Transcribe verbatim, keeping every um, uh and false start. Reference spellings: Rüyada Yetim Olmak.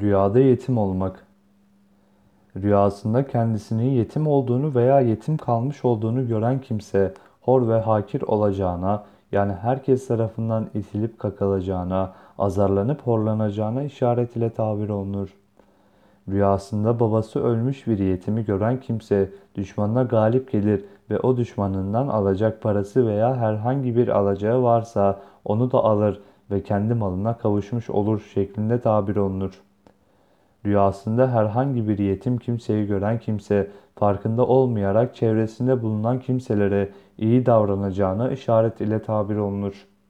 Rüyada yetim olmak. Rüyasında kendisini yetim olduğunu veya yetim kalmış olduğunu gören kimse hor ve hakir olacağına, yani herkes tarafından itilip kakılacağına, azarlanıp horlanacağına işaret ile tabir olunur. Rüyasında babası ölmüş bir yetimi gören kimse düşmanına galip gelir ve o düşmanından alacak parası veya herhangi bir alacağı varsa onu da alır ve kendi malına kavuşmuş olur şeklinde tabir olunur. Rüyasında herhangi bir yetim kimseyi gören kimse farkında olmayarak çevresinde bulunan kimselere iyi davranacağına işaret ile tabir olunur.